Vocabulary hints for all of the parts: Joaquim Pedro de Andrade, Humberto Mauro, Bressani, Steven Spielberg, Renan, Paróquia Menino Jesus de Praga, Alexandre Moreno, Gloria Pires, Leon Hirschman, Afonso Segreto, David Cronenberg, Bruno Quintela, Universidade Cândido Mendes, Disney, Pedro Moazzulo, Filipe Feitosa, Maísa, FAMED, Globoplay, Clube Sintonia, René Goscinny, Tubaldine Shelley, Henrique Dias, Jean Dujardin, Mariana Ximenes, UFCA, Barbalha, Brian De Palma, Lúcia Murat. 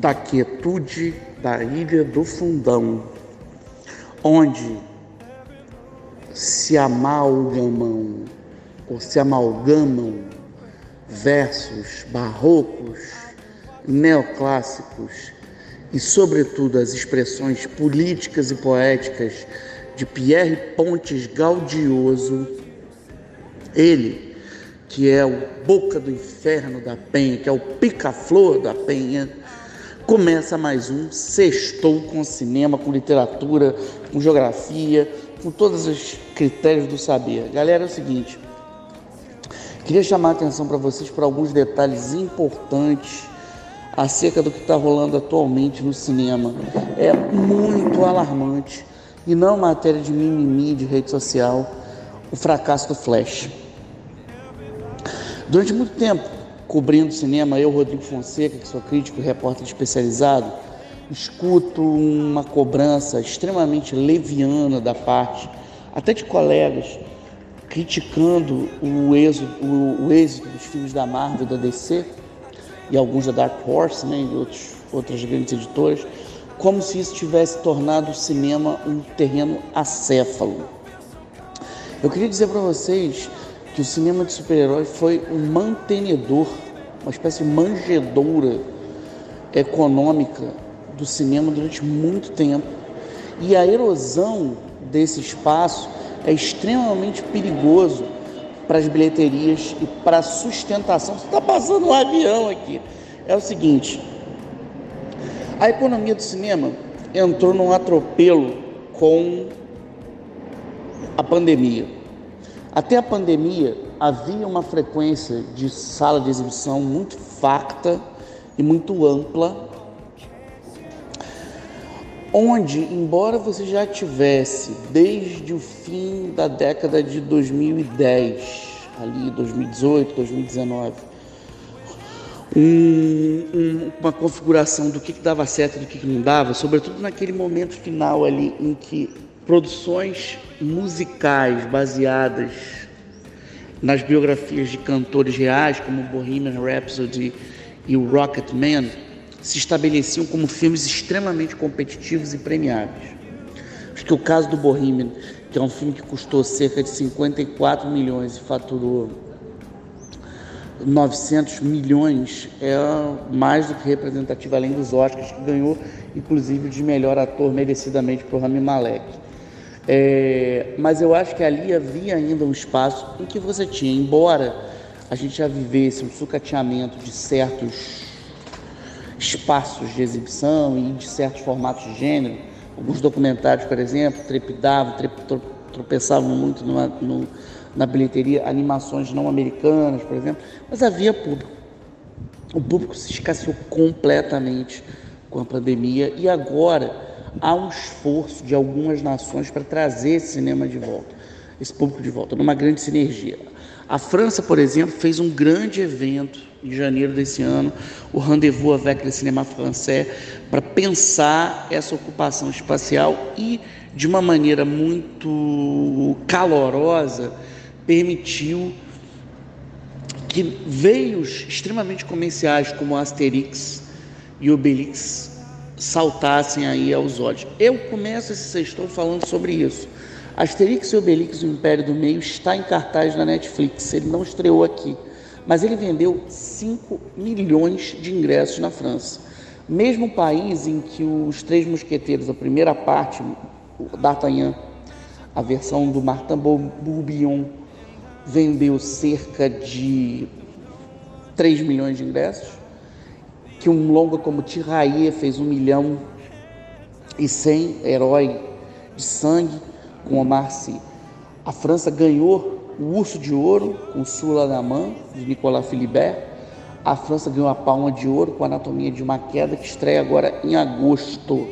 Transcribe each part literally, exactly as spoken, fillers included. da quietude da Ilha do Fundão, onde se amalgamam ou se amalgamam versos barrocos, neoclássicos e, sobretudo, as expressões políticas e poéticas de Pierre Pontes Gaudioso, ele que é o boca do inferno da Penha, que é o pica-flor da Penha. Começa mais um Sextou com cinema, com literatura, com geografia, com todos os critérios do saber. Galera, é o seguinte, queria chamar a atenção para vocês para alguns detalhes importantes acerca do que está rolando atualmente no cinema. É muito alarmante, e não matéria de mimimi, de rede social, o fracasso do Flash. Durante muito tempo, cobrindo cinema, eu, Rodrigo Fonseca, que sou crítico e repórter especializado, escuto uma cobrança extremamente leviana da parte, até de colegas, criticando o êxito, o, o êxito dos filmes da Marvel, da D C, e alguns da Dark Horse, né, e outros, outras grandes editoras, como se isso tivesse tornado o cinema um terreno acéfalo. Eu queria dizer para vocês que o cinema de super-herói foi um mantenedor, uma espécie de manjedoura econômica do cinema durante muito tempo. E a erosão desse espaço é extremamente perigoso para as bilheterias e para a sustentação. Você está passando um avião aqui. É o seguinte, a economia do cinema entrou num atropelo com a pandemia. Até a pandemia, havia uma frequência de sala de exibição muito farta e muito ampla, onde, embora você já tivesse, desde o fim da década de dois mil e dez, ali dois mil e dezoito, dois mil e dezenove, um, um, uma configuração do que, que dava certo e do que, que não dava, sobretudo naquele momento final ali em que produções musicais baseadas nas biografias de cantores reais, como Bohemian Rhapsody e o Rocket Man, se estabeleciam como filmes extremamente competitivos e premiados. Acho que o caso do Bohemian, que é um filme que custou cerca de cinquenta e quatro milhões e faturou novecentos milhões, é mais do que representativo, além dos Oscars, que ganhou, inclusive, de melhor ator merecidamente por Rami Malek. É, mas eu acho que ali havia ainda um espaço em que você tinha, embora a gente já vivesse um sucateamento de certos espaços de exibição e de certos formatos de gênero, alguns documentários, por exemplo, trepidavam, trep, tropeçavam muito numa, no, na bilheteria, animações não americanas, por exemplo, mas havia público. O público se escasseou completamente com a pandemia e agora há um esforço de algumas nações para trazer esse cinema de volta, esse público de volta, numa grande sinergia. A França, por exemplo, fez um grande evento em janeiro desse ano, o Rendez-vous avec le cinéma français, para pensar essa ocupação espacial e, de uma maneira muito calorosa, permitiu que veios extremamente comerciais como Asterix e Obelix saltassem aí aos olhos. Eu começo esse sexto falando sobre isso. Asterix e Obelix, o Império do Meio, está em cartaz na Netflix. Ele não estreou aqui, mas ele vendeu cinco milhões de ingressos na França. Mesmo país em que os Três Mosqueteiros, a primeira parte, o D'Artagnan, a versão do Martin Bourbillon, vendeu cerca de três milhões de ingressos, que um longa como Tiraia fez um milhão e cem, Herói de Sangue, com Omar Sy. A França ganhou o Urso de Ouro, com Sur l'Adamant, de Nicolas Philibert. A França ganhou a Palma de Ouro, com Anatomia de uma Queda, que estreia agora em agosto,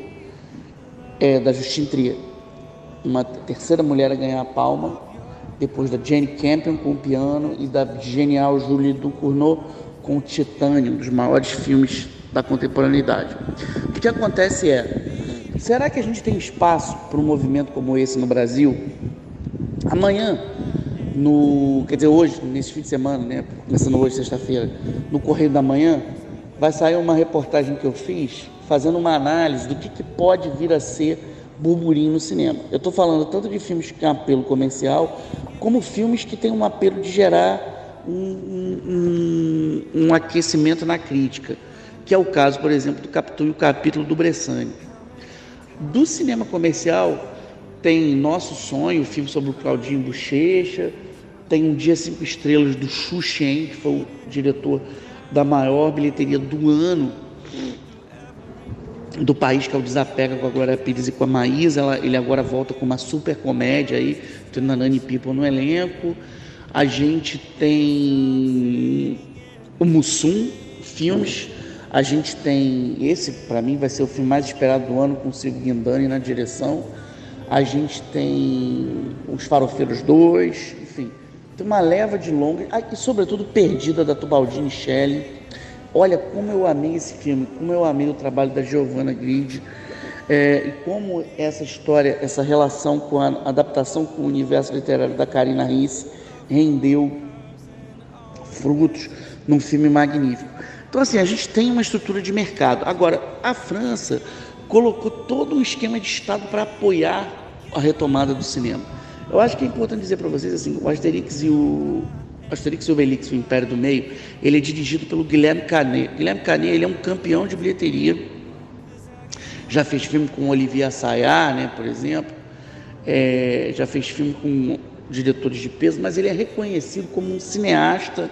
é, da Justine Triet. Uma terceira mulher a ganhar a Palma, depois da Jane Campion, com o Piano, e da genial Julie Ducourneau, com o Titânio, um dos maiores filmes da contemporaneidade. O que acontece é, será que a gente tem espaço para um movimento como esse no Brasil? Amanhã, no, quer dizer, hoje, nesse fim de semana, né, começando hoje, sexta-feira, no Correio da Manhã, vai sair uma reportagem que eu fiz fazendo uma análise do que, que pode vir a ser burburinho no cinema. Eu estou falando tanto de filmes que têm apelo comercial, como filmes que têm um apelo de gerar um, um, um aquecimento na crítica, que é o caso, por exemplo, do capítulo, capítulo do Bressani. Do cinema comercial, tem Nosso Sonho, o filme sobre o Claudinho Bochecha, tem Um Dia Cinco Estrelas, do Xu Shen, que foi o diretor da maior bilheteria do ano do país, que é o Desapega, com a Gloria Pires e com a Maísa. Ela, ele agora volta com uma super comédia aí, tendo a Nani Pipo no elenco. A gente tem o Mussum Filmes, a gente tem esse, para mim vai ser o filme mais esperado do ano, com o Silvio Guindani na direção. A gente tem Os Farofeiros dois, enfim, tem uma leva de longas, e sobretudo Perdida, da Tubaldine Shelley. Olha como eu amei esse filme, como eu amei o trabalho da Giovanna Gride, é, e como essa história, essa relação com a adaptação com o universo literário da Karina Risse rendeu frutos num filme magnífico. Então, assim, a gente tem uma estrutura de mercado. Agora, a França colocou todo um esquema de Estado para apoiar a retomada do cinema. Eu acho que é importante dizer para vocês, assim, o Asterix e o... Asterix e Obelix, o Império do Meio, ele é dirigido pelo Guilherme Canet. Guilherme Canet, ele é um campeão de bilheteria. Já fez filme com Olivier Assayas, né, por exemplo. É, já fez filme com diretores de peso, mas ele é reconhecido como um cineasta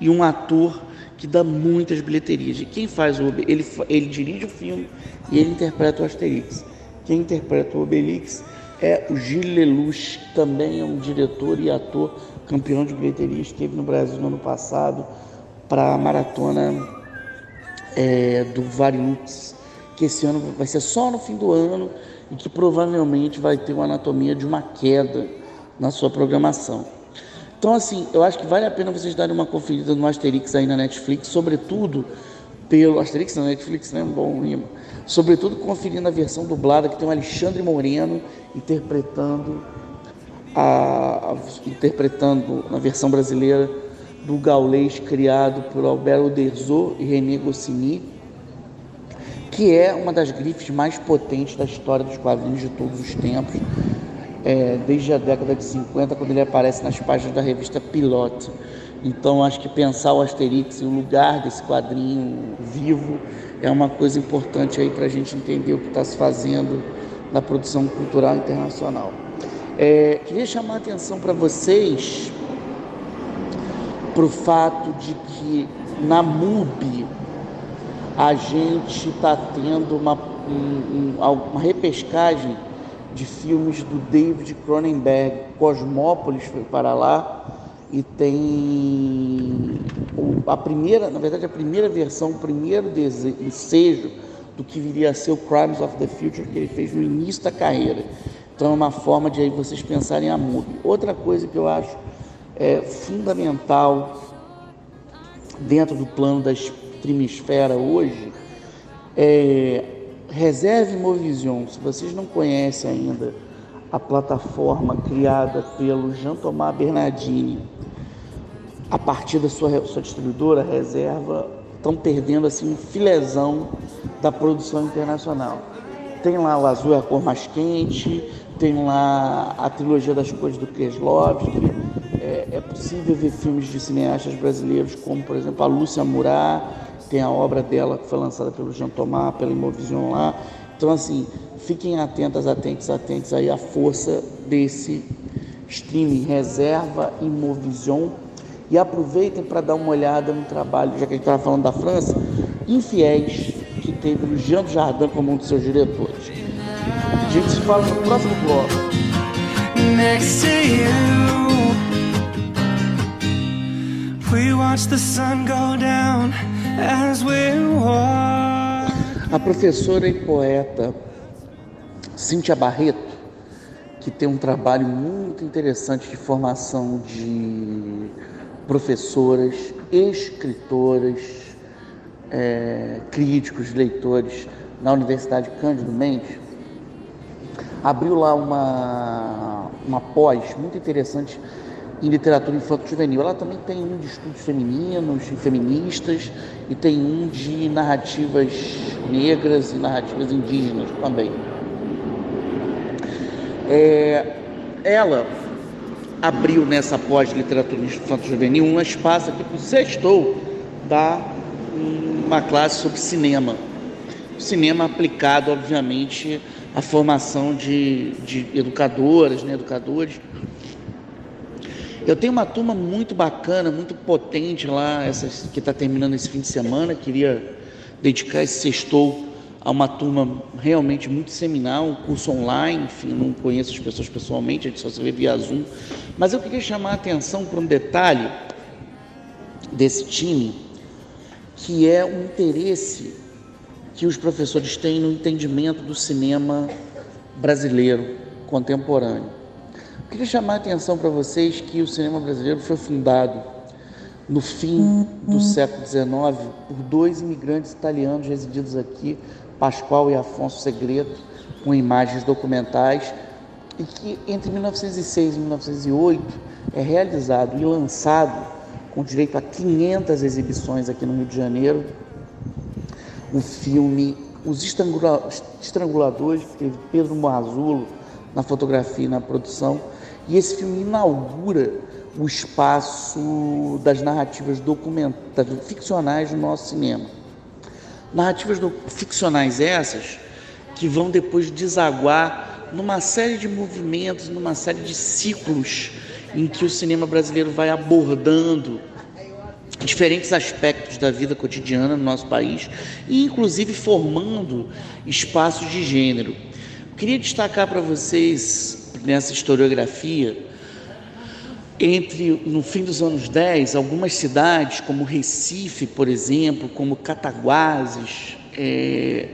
e um ator que dá muitas bilheterias. E quem faz o Obelix, ele, ele dirige o filme e ele interpreta o Asterix. Quem interpreta o Obelix é o Gilles Lelouch, que também é um diretor e ator campeão de bilheteria, esteve no Brasil no ano passado para a maratona é, do Varilux, que esse ano vai ser só no fim do ano e que provavelmente vai ter uma Anatomia de uma Queda na sua programação. Então, assim, eu acho que vale a pena vocês darem uma conferida no Asterix aí na Netflix, sobretudo pelo Asterix na Netflix, né? Bom rima. Sobretudo conferindo a versão dublada, que tem o Alexandre Moreno interpretando A, a, interpretando na versão brasileira do gaulês criado por Albert Uderzo e René Goscinny, que é uma das grifes mais potentes da história dos quadrinhos de todos os tempos, é, desde a década de cinquenta, quando ele aparece nas páginas da revista Pilote. Então, acho que pensar o Asterix e o lugar desse quadrinho vivo é uma coisa importante aí para a gente entender o que está se fazendo na produção cultural internacional. É, queria chamar a atenção para vocês para o fato de que na M U B a gente está tendo uma, um, uma repescagem de filmes do David Cronenberg. Cosmópolis foi para lá e tem a primeira, na verdade a primeira versão, o primeiro desejo, ensejo do que viria a ser o Crimes of the Future, que ele fez no início da carreira. Então é uma forma de aí vocês pensarem a M U B I. Outra coisa que eu acho é fundamental dentro do plano da streamisfera hoje é reserve Imovision. Se vocês não conhecem ainda a plataforma criada pelo Jean Tomás Bernardini, a partir da sua, sua distribuidora Reserva, estão perdendo assim um filezão da produção internacional. Tem lá O Azul é a Cor Mais Quente, tem lá a trilogia das Cores do Kieslowski. É, é possível ver filmes de cineastas brasileiros, como, por exemplo, a Lúcia Murat, tem a obra dela que foi lançada pelo Jean Tomás, pela Imovision lá. Então, assim, fiquem atentas, atentos, atentos aí à força desse streaming Reserva Imovision e aproveitem para dar uma olhada no trabalho, já que a gente estava falando da França, Infiéis, que teve o Jean Dujardin como um dos seus diretores. A gente se fala no próximo bloco. Next to you, we watch the sun go down as we walk. A professora e poeta Cíntia Barreto, que tem um trabalho muito interessante de formação de professoras, escritoras, É, críticos, leitores, na Universidade Cândido Mendes, abriu lá uma, uma pós muito interessante em literatura infanto-juvenil. Ela também tem um de estudos femininos e feministas e tem um de narrativas negras e narrativas indígenas também. É, ela abriu nessa pós-literatura infanto-juvenil um espaço aqui para o Sextou dar uma classe sobre cinema. Cinema aplicado, obviamente, à formação de, de educadoras, né, educadores. Eu tenho uma turma muito bacana, muito potente lá, essa, que está terminando esse fim de semana. Queria dedicar esse sextou a uma turma realmente muito seminal, um curso online, enfim, não conheço as pessoas pessoalmente, a gente só se vê via Zoom. Mas eu queria chamar a atenção para um detalhe desse time, que é o interesse que os professores têm no entendimento do cinema brasileiro contemporâneo. Eu queria chamar a atenção para vocês que o cinema brasileiro foi fundado no fim do século dezenove por dois imigrantes italianos resididos aqui, Pascoal e Afonso Segreto, com imagens documentais, e que entre mil novecentos e seis e mil novecentos e oito é realizado e lançado com direito a quinhentas exibições aqui no Rio de Janeiro, o filme Os Estranguladores, que teve Pedro Moazzulo na fotografia e na produção. E esse filme inaugura o espaço das narrativas documentais, ficcionais do nosso cinema. Narrativas do, ficcionais essas que vão depois desaguar numa série de movimentos, numa série de ciclos em que o cinema brasileiro vai abordando diferentes aspectos da vida cotidiana no nosso país e, inclusive, formando espaços de gênero. Eu queria destacar para vocês, nessa historiografia, entre, no fim dos anos dez, algumas cidades, como Recife, por exemplo, como Cataguases, é,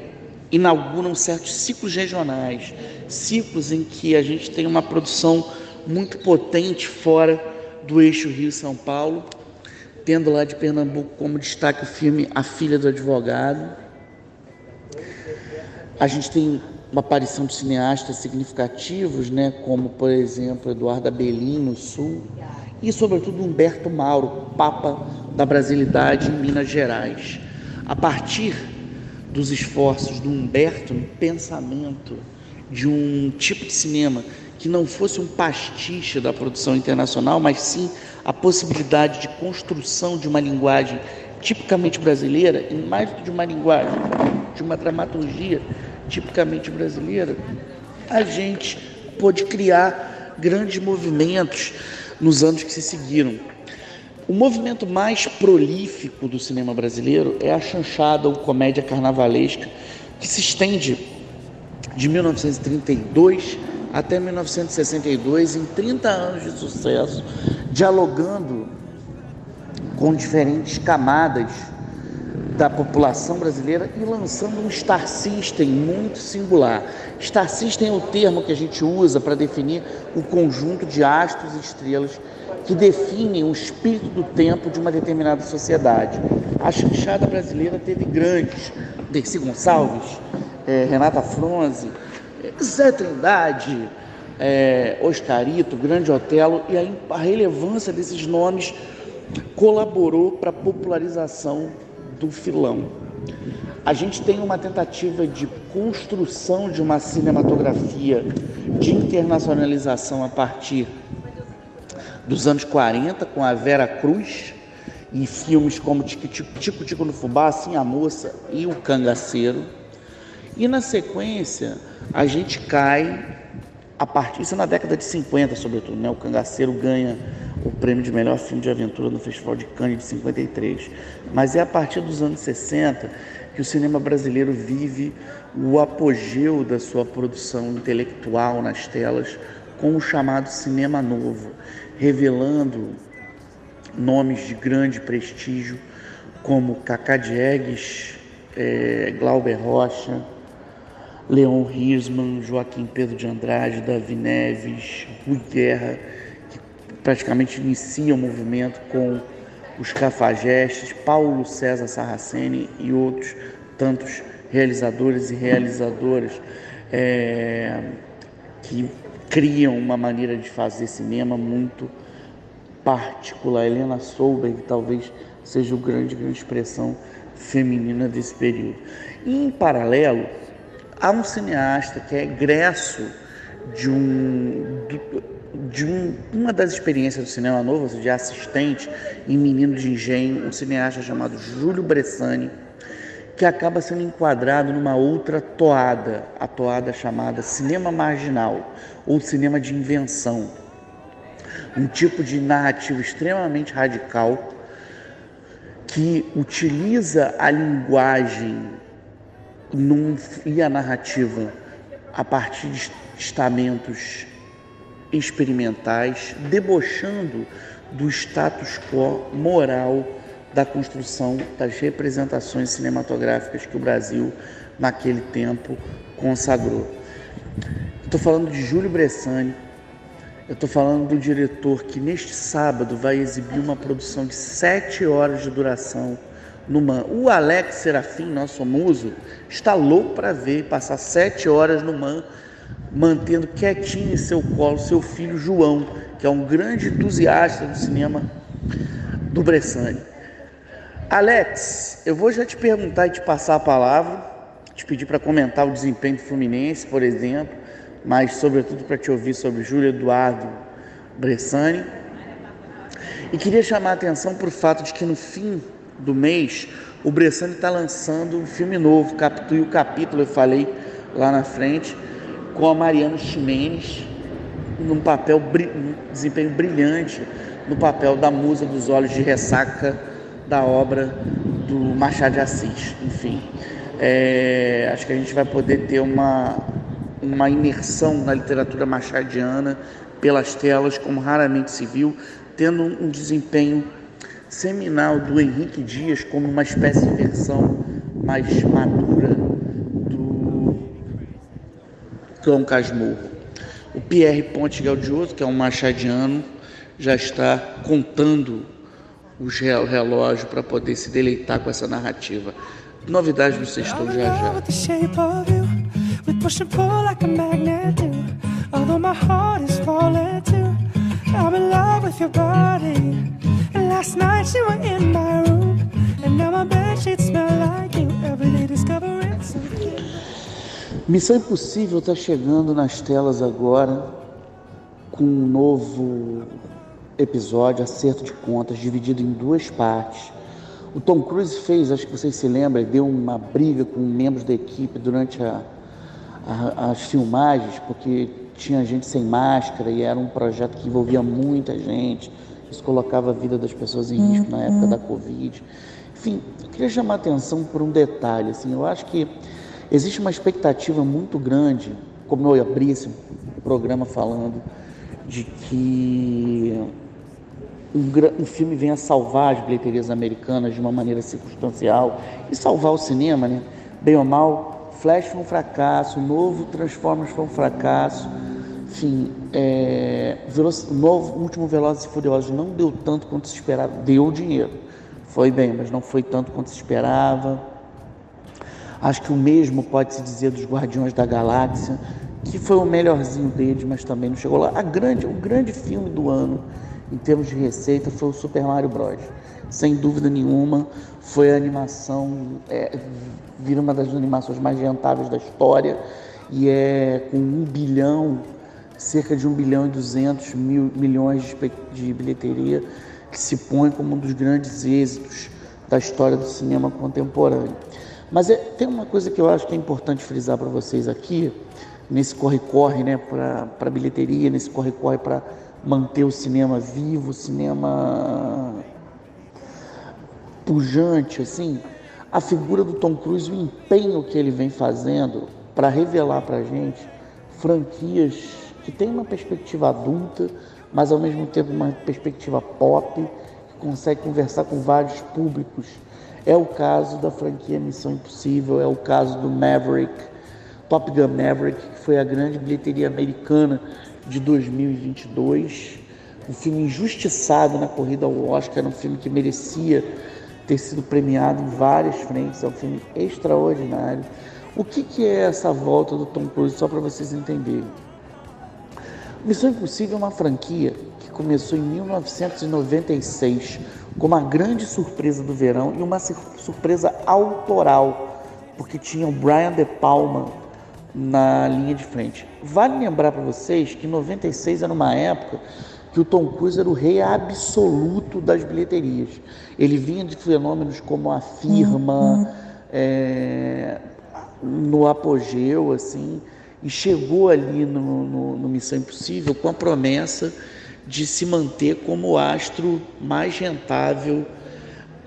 inauguram certos ciclos regionais, ciclos em que a gente tem uma produção muito potente fora do eixo Rio-São Paulo, tendo lá de Pernambuco como destaque o filme A Filha do Advogado. A gente tem uma aparição de cineastas significativos, né, como, por exemplo, Eduardo Abelim, no Sul, e, sobretudo, Humberto Mauro, Papa da Brasilidade em Minas Gerais. A partir dos esforços do Humberto, no pensamento de um tipo de cinema que não fosse um pastiche da produção internacional, mas sim a possibilidade de construção de uma linguagem tipicamente brasileira, e mais do que de uma linguagem, de uma dramaturgia tipicamente brasileira, a gente pôde criar grandes movimentos nos anos que se seguiram. O movimento mais prolífico do cinema brasileiro é a chanchada ou comédia carnavalesca, que se estende de mil novecentos e trinta e dois até mil novecentos e sessenta e dois, em trinta anos de sucesso, dialogando com diferentes camadas da população brasileira e lançando um Star System muito singular. Star System é o termo que a gente usa para definir o conjunto de astros e estrelas que definem o espírito do tempo de uma determinada sociedade. A chanchada brasileira teve grandes, Dercy Gonçalves, é, Renata Fronze, Zé Trindade, é, Oscarito, Grande Otelo, e a, a relevância desses nomes colaborou para a popularização do filão. A gente tem uma tentativa de construção de uma cinematografia de internacionalização a partir dos anos quarenta, com a Vera Cruz, e filmes como Tico Tico, Tico, Tico no Fubá, Assim a Moça e O Cangaceiro. E na sequência, a gente cai a partir, isso na década de cinquenta, sobretudo, né? O Cangaceiro ganha o prêmio de melhor filme de aventura no Festival de Cannes de cinquenta e três. Mas é a partir dos anos sessenta que o cinema brasileiro vive o apogeu da sua produção intelectual nas telas, com o chamado cinema novo, revelando nomes de grande prestígio como Cacá Diegues, é, Glauber Rocha, Leon Hirschman, Joaquim Pedro de Andrade, Davi Neves, Rui Guerra, que praticamente inicia o movimento com os Cafajestes, Paulo César Sarraceni e outros tantos realizadores e realizadoras é, que criam uma maneira de fazer cinema muito particular. Helena Solberg talvez seja o grande, grande expressão feminina desse período. E, em paralelo, há um cineasta que é egresso de, um, de um, uma das experiências do cinema novo, ou seja, de assistente em Menino de Engenho, um cineasta chamado Júlio Bressani, que acaba sendo enquadrado numa outra toada, a toada chamada cinema marginal, ou cinema de invenção. Um tipo de narrativa extremamente radical que utiliza a linguagem num, e a narrativa a partir de estamentos experimentais, debochando do status quo moral da construção das representações cinematográficas que o Brasil, naquele tempo, consagrou. Estou falando de Júlio Bressani, eu estou falando do diretor que neste sábado vai exibir uma produção de sete horas de duração no M A M. O Alex Serafim, nosso muso, está louco para ver e passar sete horas no M A M, mantendo quietinho em seu colo seu filho João, que é um grande entusiasta do cinema do Bressani. Alex, eu vou já te perguntar e te passar a palavra, te pedir para comentar o desempenho do Fluminense, por exemplo, mas sobretudo para te ouvir sobre Júlio Eduardo Bressani. E queria chamar a atenção para o fato de que no fim do mês o Bressani está lançando um filme novo, Capitui o Capítulo, eu falei lá na frente, com a Mariana Ximenes, num papel, um desempenho brilhante no papel da musa dos olhos de ressaca, da obra do Machado de Assis. Enfim, é, acho que a gente vai poder ter uma, uma imersão na literatura machadiana pelas telas, como raramente se viu, tendo um desempenho seminal do Henrique Dias como uma espécie de versão mais madura do Dom Casmurro. O Pierre Pontes Gaudioso, que é um machadiano, já está contando o relógio para poder se deleitar com essa narrativa. Novidades no Sextou já já. Missão Impossível está chegando nas telas agora com um novo episódio, Acerto de Contas, dividido em duas partes. O Tom Cruise fez, acho que vocês se lembram, deu uma briga com membros da equipe durante a, a, as filmagens, porque tinha gente sem máscara e era um projeto que envolvia muita gente, isso colocava a vida das pessoas em risco na época da Covid. Enfim, eu queria chamar a atenção por um detalhe, assim, eu acho que existe uma expectativa muito grande, como eu abri esse programa falando, de que Um, um filme venha salvar as bilheterias americanas de uma maneira circunstancial e salvar o cinema, né? Bem ou mal, Flash foi um fracasso, o novo Transformers foi um fracasso, enfim, é, o novo último Velozes e Furiosos não deu tanto quanto se esperava, deu dinheiro, foi bem, mas não foi tanto quanto se esperava. Acho que o mesmo pode se dizer dos Guardiões da Galáxia, que foi o melhorzinho deles, mas também não chegou lá. A grande, o grande filme do ano em termos de receita foi o Super Mario Bros. Sem dúvida nenhuma, foi a animação, é, vira uma das animações mais rentáveis da história, e é com um bilhão, cerca de um bilhão e duzentos mil, milhões de, de bilheteria, que se põe como um dos grandes êxitos da história do cinema contemporâneo. Mas é, tem uma coisa que eu acho que é importante frisar para vocês aqui, nesse corre-corre, né, para bilheteria, nesse corre-corre para manter o cinema vivo, o cinema pujante, assim, a figura do Tom Cruise, o empenho que ele vem fazendo para revelar para a gente franquias que tem uma perspectiva adulta, mas ao mesmo tempo uma perspectiva pop, que consegue conversar com vários públicos. É o caso da franquia Missão Impossível, é o caso do Maverick, Top Gun Maverick, que foi a grande bilheteria americana de dois mil e vinte e dois, um filme injustiçado na corrida ao Oscar, um filme que merecia ter sido premiado em várias frentes, é um filme extraordinário. O que, que é essa volta do Tom Cruise, só para vocês entenderem? Missão Impossível é uma franquia que começou em mil novecentos e noventa e seis, com uma grande surpresa do verão e uma surpresa autoral, porque tinha o Brian De Palma na linha de frente. Vale lembrar para vocês que noventa e seis era uma época que o Tom Cruise era o rei absoluto das bilheterias. Ele vinha de fenômenos como A Firma, uhum. é, no apogeu, assim, e chegou ali no, no, no Missão Impossível com a promessa de se manter como o astro mais rentável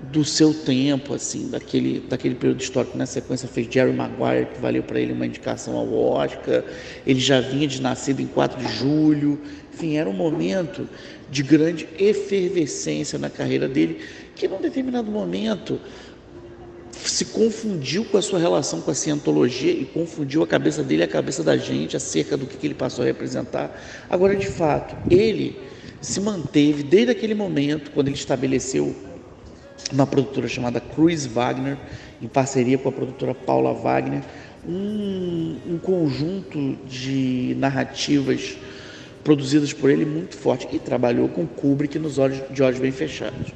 do seu tempo, assim, daquele, daquele período histórico. Na sequência fez Jerry Maguire, que valeu para ele uma indicação ao Oscar. Ele já vinha de Nascido em quatro de julho. Enfim, era um momento de grande efervescência na carreira dele, que num determinado momento se confundiu com a sua relação com a cientologia e confundiu a cabeça dele e a cabeça da gente acerca do que ele passou a representar. Agora, de fato, ele se manteve desde aquele momento, quando ele estabeleceu uma produtora chamada Cruz Wagner, em parceria com a produtora Paula Wagner, um, um conjunto de narrativas produzidas por ele muito forte, e trabalhou com Kubrick nos olhos, de Olhos Bem Fechados.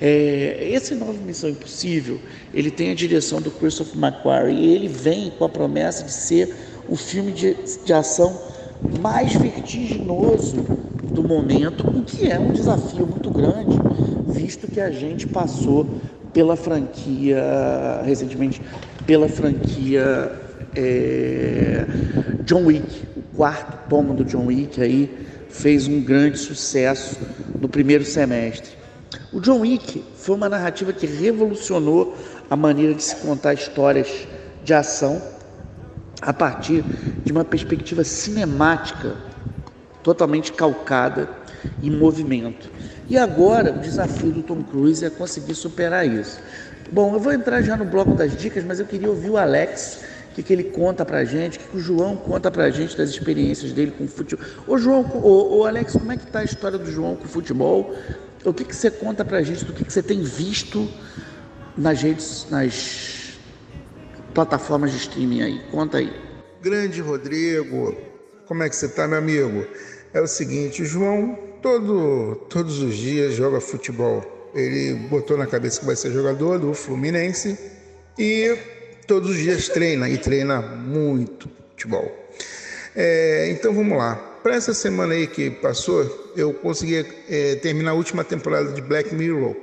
É, esse novo Missão Impossível, ele tem a direção do Christopher McQuarrie, e ele vem com a promessa de ser o filme de, de ação mais vertiginoso do momento, o que é um desafio muito grande, visto que a gente passou pela franquia, recentemente, pela franquia é, John Wick. O quarto tomo do John Wick aí fez um grande sucesso no primeiro semestre. O John Wick foi uma narrativa que revolucionou a maneira de se contar histórias de ação a partir de uma perspectiva cinemática totalmente calcada em movimento. E agora o desafio do Tom Cruise é conseguir superar isso. Bom, eu vou entrar já no bloco das dicas, mas eu queria ouvir o Alex, o que, que ele conta pra gente, o que, que o João conta pra gente das experiências dele com o futebol. Ô João, ô, ô Alex, como é que tá a história do João com o futebol? O que, que você conta pra gente, do que, que você tem visto nas redes, nas plataformas de streaming aí? Conta aí. Grande Rodrigo, como é que você tá, meu amigo? É o seguinte, o João todo, todos os dias joga futebol. Ele botou na cabeça que vai ser jogador do Fluminense e todos os dias treina, e treina muito futebol. É, então vamos lá. Para essa semana aí que passou, eu consegui é, terminar a última temporada de Black Mirror,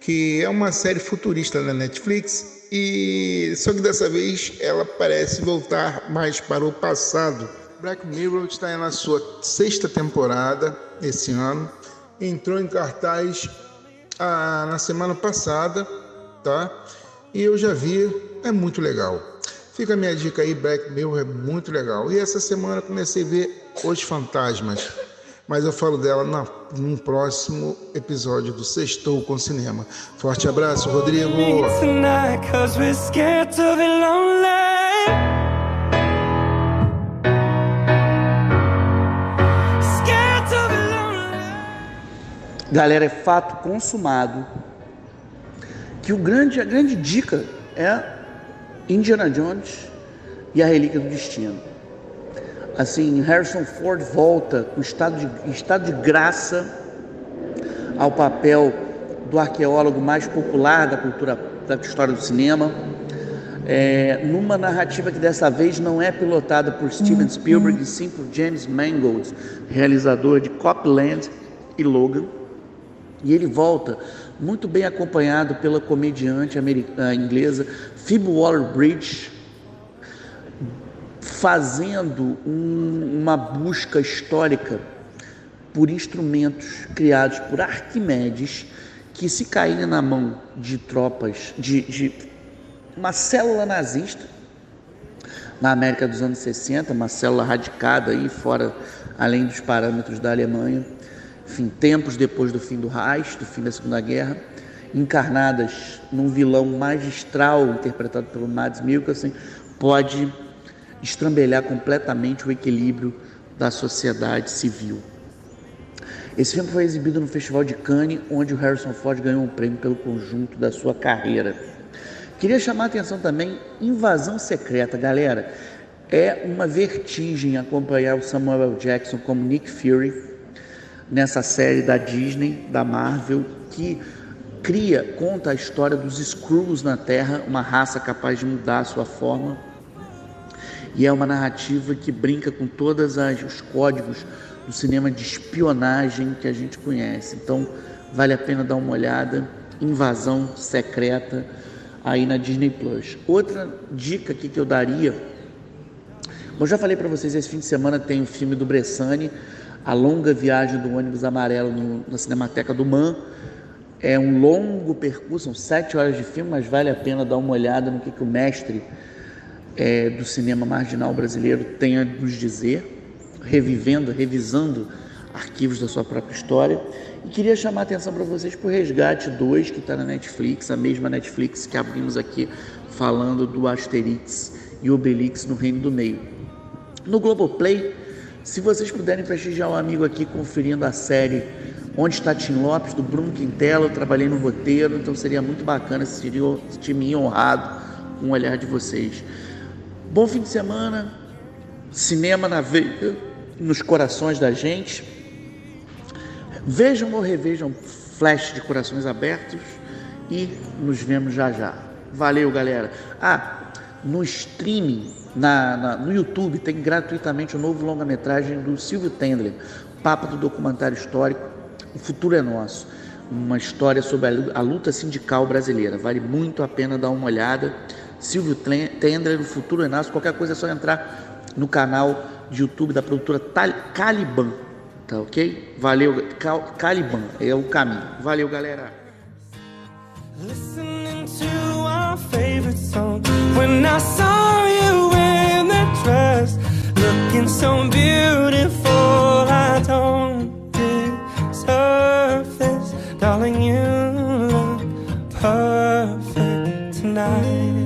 que é uma série futurista na Netflix, e só que dessa vez ela parece voltar mais para o passado. Black Mirror está na sua sexta temporada esse ano, entrou em cartaz a, na semana passada, tá? E eu já vi, é muito legal. Fica a minha dica aí, Black Mirror é muito legal. E essa semana comecei a ver Os Fantasmas, mas eu falo dela na, num próximo episódio do Sextou com Cinema. Forte abraço, Rodrigo! Galera, é fato consumado que o grande, a grande dica é Indiana Jones e a Relíquia do Destino. Assim, Harrison Ford volta com estado de, estado de graça ao papel do arqueólogo mais popular da cultura, da história do cinema, é, numa narrativa que dessa vez não é pilotada por Steven Spielberg, e sim por James Mangold, realizador de Copland e Logan. E ele volta muito bem acompanhado pela comediante americana, inglesa Phoebe Waller-Bridge, fazendo um, uma busca histórica por instrumentos criados por Arquimedes, que se caírem na mão de tropas, de, de uma célula nazista na América dos anos sessenta, uma célula radicada aí fora, além dos parâmetros da Alemanha, enfim, tempos depois do fim do Reich, do fim da Segunda Guerra, encarnadas num vilão magistral interpretado pelo Mads Mikkelsen, pode estrambelhar completamente o equilíbrio da sociedade civil. Esse filme foi exibido no Festival de Cannes, onde o Harrison Ford ganhou um prêmio pelo conjunto da sua carreira. Queria chamar a atenção também, Invasão Secreta, galera. É uma vertigem acompanhar o Samuel L. Jackson como Nick Fury, nessa série da Disney, da Marvel, que cria, conta a história dos Skrulls na Terra, uma raça capaz de mudar a sua forma. E é uma narrativa que brinca com todos os códigos do cinema de espionagem que a gente conhece. Então, vale a pena dar uma olhada. Invasão Secreta, aí na Disney Plus. Outra dica aqui que eu daria... Bom, já falei para vocês, esse fim de semana tem o filme do Bressani, A Longa Viagem do Ônibus Amarelo, no, na Cinemateca do M A M. É um longo percurso, são sete horas de filme, mas vale a pena dar uma olhada no que, que o mestre é, do cinema marginal brasileiro tem a nos dizer, revivendo, revisando arquivos da sua própria história. E queria chamar a atenção para vocês para o Resgate dois, que está na Netflix, a mesma Netflix que abrimos aqui falando do Asterix e Obelix no Reino do Meio. No Globoplay, se vocês puderem prestigiar um amigo aqui conferindo a série Onde Está Tim Lopes, do Bruno Quintela, eu trabalhei no roteiro, então seria muito bacana, seria um time honrado com o olhar de vocês. Bom fim de semana, cinema na veia, nos corações da gente. Vejam ou revejam Flash de Corações Abertos e nos vemos já já. Valeu, galera. Ah, no streaming... Na, na, no YouTube tem gratuitamente o novo longa-metragem do Silvio Tendler, Papo do documentário histórico O Futuro é Nosso, uma história sobre a, a luta sindical brasileira. Vale muito a pena dar uma olhada. Silvio Tendler, O Futuro é Nosso. Qualquer coisa é só entrar no canal de YouTube da produtora Caliban, tá ok? Valeu, Cal, Caliban é o caminho. Valeu, galera. Listening to our favorite song. When I saw you in that dress, looking so beautiful, I don't deserve this. Darling, you look perfect tonight.